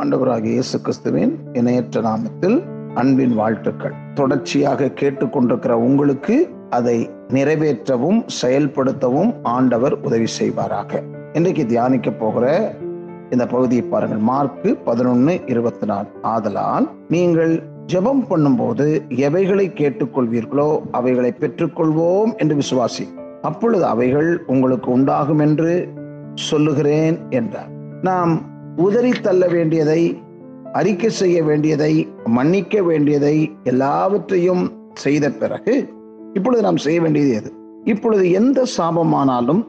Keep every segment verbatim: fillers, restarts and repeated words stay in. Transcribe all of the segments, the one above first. ஆண்டவராகிய இயேசு கிறிஸ்துவின் இணையற்ற நாமத்தில் அன்பின் வாழ்த்துக்கள். தொடர்ச்சியாக கேட்டுக்கொண்டிருக்கிற உங்களுக்கு அதை நிறைவேற்றவும் செயல்படுத்தவும் ஆண்டவர் உதவி செய்வாராக. இன்றைக்கு தியானிக்க போகிற இந்த பகுதியை பாருங்கள். மார்க்கு பதினொன்று இருபத்தி நாலு. ஆதலால் நீங்கள் ஜெபம் பண்ணும்போது எவைகளை கேட்டுக்கொள்வீர்களோ அவைகளை பெற்றுக்கொள்வோம் என்று விசுவாசி, அப்பொழுது அவைகள் உங்களுக்கு உண்டாகும் என்று சொல்லுகிறேன் என்றார். நாம் உதறி தள்ள வேண்டியதை, அறிக்கை செய்ய வேண்டியதை, மன்னிக்க வேண்டியதை எல்லாவற்றையும் செய்த பிறகு இப்பொழுது நாம் செய்ய வேண்டியது எது? இப்பொழுது எந்த சாபமானாலும்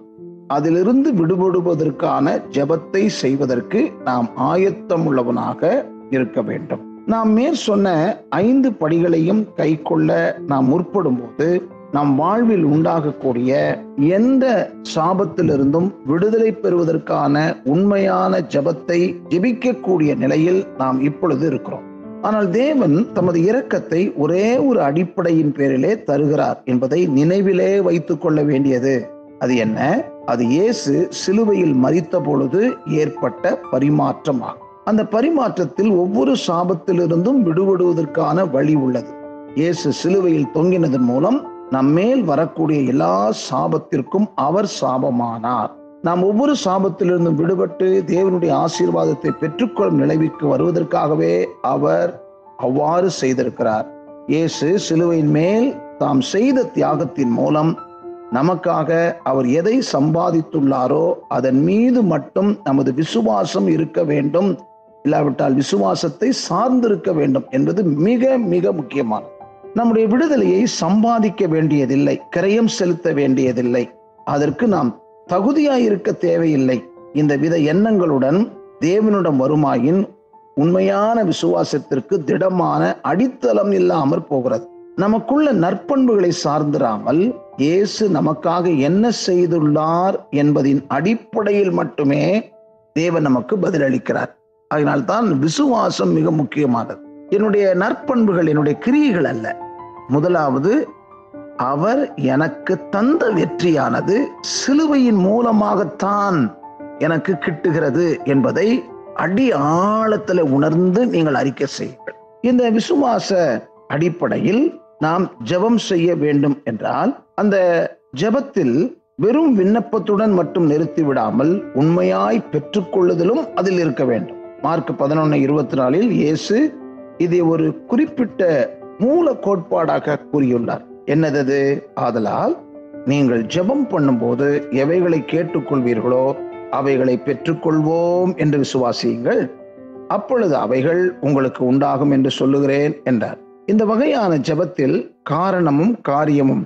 அதிலிருந்து விடுபடுவதற்கான ஜெபத்தை செய்வதற்கு நாம் ஆயத்தம் உள்ளவனாக இருக்க வேண்டும். நாம் மேற் சொன்ன ஐந்து படிகளையும் கை கொள்ள நாம் முற்படும் போது நம் வாழ்வில் உண்டாகக்கூடிய எந்த சாபத்திலிருந்தும் விடுதலை பெறுவதற்கான உண்மையான ஜெபத்தை ஜெபிக்கக்கூடிய நிலையில் நாம் இப்பொழுது இருக்கிறோம். ஆனால் தேவன் தமது இரக்கத்தை ஒரே ஒரு அடிப்படையின் பேரிலே தருகிறார் என்பதை நினைவிலே வைத்துக் கொள்ள வேண்டியது. அது என்ன? அது இயேசு சிலுவையில் மரித்த பொழுது ஏற்பட்ட பரிமாற்றமாகும். அந்த பரிமாற்றத்தில் ஒவ்வொரு சாபத்திலிருந்தும் விடுபடுவதற்கான வழி உள்ளது. இயேசு சிலுவையில் தொங்கினதன் மூலம் நம்மேல் வரக்கூடிய எல்லா சாபத்திற்கும் அவர் சாபமானார். நாம் ஒவ்வொரு சாபத்திலிருந்தும் விடுபட்டு தேவனுடைய ஆசீர்வாதத்தை பெற்றுக்கொள்ளும் நிலைவிற்கு வருவதற்காகவே அவர் அவ்வாறு செய்திருக்கிறார். இயேசு சிலுவையின் மேல் தாம் செய்த தியாகத்தின் மூலம் நமக்காக அவர் எதை சம்பாதித்துள்ளாரோ அதன் மீது மட்டும் நமது விசுவாசம் இருக்க வேண்டும். இல்லாவிட்டால் விசுவாசத்தை சார்ந்திருக்க வேண்டும் என்பது மிக மிக முக்கியமானது. நம்முடைய விடுதலையை சம்பாதிக்க வேண்டியதில்லை, கிரயம் செலுத்த வேண்டியதில்லை, அதற்கு நாம் தகுதியாயிருக்க தேவையில்லை. இந்த வித எண்ணங்களுடன் தேவனிடம் வருமாயின் உண்மையான விசுவாசத்திற்கு திடமான அடித்தளம் இல்லாமற் போகிறது. நமக்குள்ள நற்பண்புகளை சார்ந்திராமல் இயேசு நமக்காக என்ன செய்துள்ளார் என்பதின் அடிப்படையில் மட்டுமே தேவன் நமக்கு பதிலளிக்கிறார். அதனால்தான் விசுவாசம் மிக முக்கியமானது. என்னுடைய நற்பண்புகள், என்னுடைய கிரியைகள் அல்ல. முதலாவது அவர் எனக்கு தந்த வெற்றியானது சிலுவையின் மூலமாகத்தான் எனக்கு கிட்டுகிறது என்பதை அடி ஆழத்துல உணர்ந்து நீங்கள் அறிக்கை செய்யுங்கள். இந்த விசுவாச அடிப்படையில் நாம் ஜெபம் செய்ய வேண்டும் என்றால், அந்த ஜெபத்தில் வெறும் விண்ணப்பத்துடன் மட்டும் நிறுத்திவிடாமல் உண்மையாய் பெற்றுக்கொள்ளுதலும் அதில் இருக்க வேண்டும். மார்க் பதினொன்று இருபத்தி நாலில் இயேசு இதை ஒரு குறிப்பிட்ட மூல கோட்பாடாக கூறியுள்ளார். என்னதது? ஆதலால் நீங்கள் ஜெபம் பண்ணும்போது எவைகளை கேட்டுக்கொள்வீர்களோ அவைகளை பெற்றுக்கொள்வோம் என்று விசுவாசியுங்கள், அப்பொழுது அவைகள் உங்களுக்கு உண்டாகும் என்று சொல்லுகிறேன் என்றார். இந்த வகையான ஜெபத்தில் காரணமும் காரியமும்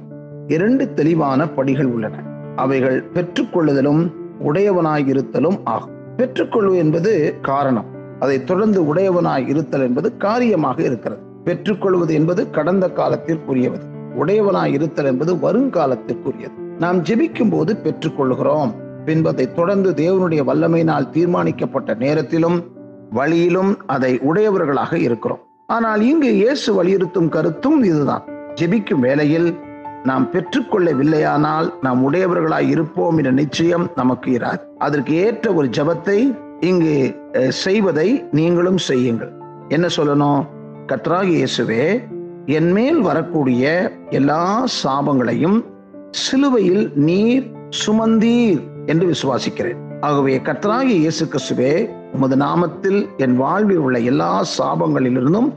இரண்டு தெளிவான படிகள் உள்ளன. அவைகள் பெற்றுக்கொள்ளுதலும் உடையவனாயிருத்தலும் ஆகும். பெற்றுக்கொள்வது என்பது காரணம், அதை தொடர்ந்து உடையவனாய் இருத்தல் என்பது காரியமாக இருக்கிறது. பெற்றுக்கொள்வது என்பது கடந்த காலத்திற்குரியது, உடையவனாய் இருத்தல் என்பது வருங்காலத்திற்குரியது. நாம் ஜெபிக்கும் போது பெற்றுக்கொள்கிறோம், பின்பு அதை தொடர்ந்து தேவனுடைய வல்லமையினால் தீர்மானிக்கப்பட்ட நேரத்திலும் வழியிலும் அதை உடையவர்களாக இருக்கிறோம். ஆனால் இங்கு இயேசு வலியுறுத்தும் கருத்தும் இதுதான். ஜெபிக்கும் வேளையில் நாம் பெற்றுக்கொள்ளவில்லையானால் நாம் உடையவர்களாய் இருப்போம் என்ற நிச்சயம் நமக்கு இராது. அதற்கு ஏற்ற ஒரு ஜெபத்தை இங்கு செய்வதை நீங்களும் செய்யுங்கள். என்ன சொல்லணும்? கர்த்தராகிய இயேசுவே, என் மேல் வரக்கூடிய எல்லா சாபங்களையும் சிலுவையில் நீர் சுமந்தீர் என்று விசுவாசிக்கிறேன். ஆகவே கர்த்தராகிய இயேசு கிறிஸ்துவே, உமது நாமத்தில் என் வாழ்வில் உள்ள எல்லா சாபங்களிலிருந்தும்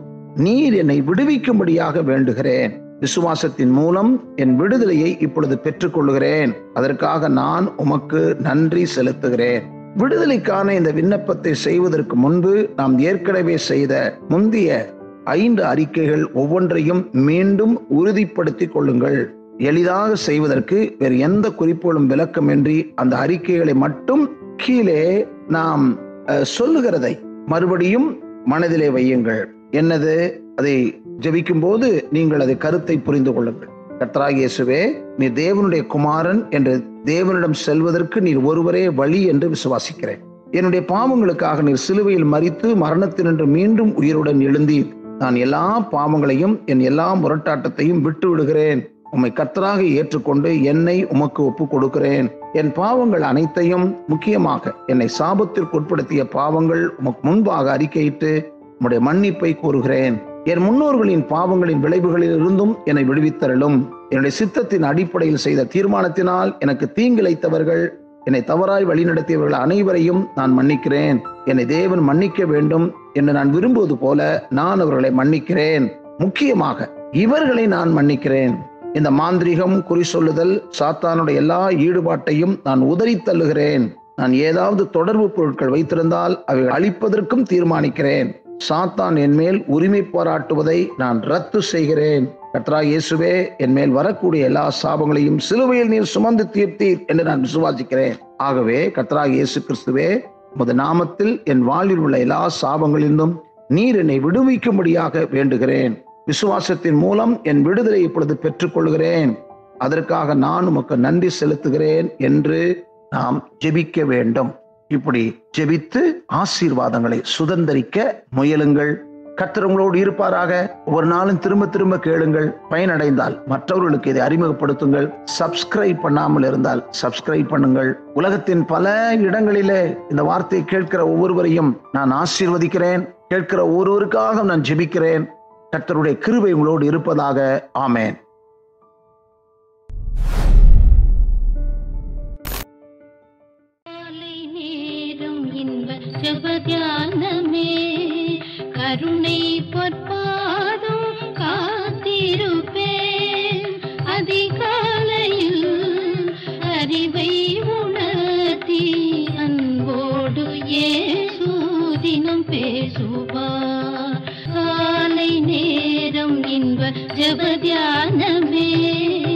நீர் என்னை விடுவிக்கும்படியாக வேண்டுகிறேன். விசுவாசத்தின் மூலம் என் விடுதலையை இப்பொழுது பெற்றுக்கொள்கிறேன். அதற்காக நான் உமக்கு நன்றி செலுத்துகிறேன். விடுதலைக்கான இந்த விண்ணப்பத்தை செய்வதற்கு முன்பு நாம் ஏற்கனவே செய்த முந்தைய ஐந்து அறிக்கைகள் ஒவ்வொன்றையும் மீண்டும் உறுதிப்படுத்திக் கொள்ளுங்கள். எளிதாக செய்வதற்கு வேறு எந்த குறிப்புகளும் விளக்கமின்றி அந்த அறிக்கைகளை மட்டும் கீழே நாம் சொல்லுகிறதை மறுபடியும் மனதிலே வையுங்கள். என்னது? அதை ஜெபிக்கும் போது நீங்கள் அதை கருத்தை புரிந்து கொள்ளுங்கள். கர்த்தராகிய இயேசுவே, நீ தேவனுடைய குமாரன் என்று தேவனிடம் செல்வதற்கு நீர் ஒருவரே வழி என்று விசுவாசிக்கிறேன். என்னுடைய பாவங்களுக்காக நீர் சிலுவையில் மரித்து மரணத்தினின்று மீண்டும் உயிருடன் எழுந்தீர். நான் எல்லா பாவங்களையும் என் எல்லா முரட்டாட்டத்தையும் விட்டு விடுகிறேன். உம்மை கர்த்தராக ஏற்றுக்கொண்டு என்னை உமக்கு ஒப்பு கொடுக்கிறேன். என் பாவங்கள் அனைத்தையும், முக்கியமாக என்னை சாபத்திற்கு உட்படுத்திய பாவங்கள் உமக்கு முன்பாக அறிக்கையிட்டு உம்முடைய மன்னிப்பை கோருகிறேன். என் முன்னோர்களின் பாவங்களின் விளைவுகளில் இருந்தும் என்னை விடுவித்தருளும். என்னுடைய சித்தத்தின் அடிப்படையில் செய்த தீர்மானத்தினால் எனக்கு தீங்கிழைத்தவர்கள், என்னை தவறாய் வழிநடத்தியவர்கள் அனைவரையும் நான் மன்னிக்கிறேன். என்னை தேவன் மன்னிக்க வேண்டும் என்று நான் விரும்புவது போல நான் அவர்களை மன்னிக்கிறேன். முக்கியமாக இவர்களை நான் மன்னிக்கிறேன். இந்த மாந்திரிகம், குறி சொல்லுதல், சாத்தானுடைய எல்லா ஈடுபாட்டையும் நான் உதறி தள்ளுகிறேன். நான் ஏதாவது தொடர்பு பொருட்கள் வைத்திருந்தால் அவை அழிப்பதற்கும் தீர்மானிக்கிறேன். சாத்தான் என் மேல் உரிமை பாராட்டுவதை நான் ரத்து செய்கிறேன். கர்த்தராகிய இயேசுவே, என் மேல் வரக்கூடிய எல்லா சாபங்களையும் சிலுவையில் நீர் சுமந்து தீர்த்தீர் என்று நான் விசுவாசிக்கிறேன். ஆகவே கர்த்தராகிய இயேசு கிறிஸ்துவே, உமது நாமத்தில் என் வாழ்வில் உள்ள எல்லா சாபங்களிலும் நீர் என்னை விடுவிக்கும்படியாக வேண்டுகிறேன். விசுவாசத்தின் மூலம் என் விடுதலை இப்பொழுது பெற்றுக்கொள்கிறேன். அதற்காக நான் உமக்கு நன்றி செலுத்துகிறேன் என்று நாம் ஜெபிக்க வேண்டும். இப்படி ஜெபித்து ஆசீர்வாதங்களை சுதந்தரிக்க முயலுங்கள். கர்த்தர் உங்களோடு இருப்பாராக. ஒவ்வொரு நாளும் திரும்ப திரும்ப கேளுங்கள். பயனடைந்தால் மற்றவர்களுக்கு இதை அறிமுகப்படுத்துங்கள். சப்ஸ்கிரைப் பண்ணாமல் இருந்தால் சப்ஸ்கிரைப் பண்ணுங்கள். உலகத்தின் பல இடங்களிலே இந்த வார்த்தையை கேட்கிற ஒவ்வொருவரையும் நான் ஆசீர்வதிக்கிறேன். கேட்கிற ஒவ்வொருவருக்காக நான் ஜெபிக்கிறேன். கர்த்தருடைய கிருபை உங்களோடு இருப்பதாக. ஆமேன். ஜபத்தியானமே கருணை பொற்பாதம் காத்திருப்பேன். அதிகாலையில் அறிவை உணர்த்தி அன்போடு ஏசு தினம் பேசுவார். காலை நேரம் இன்ப ஜபத்தியானமே.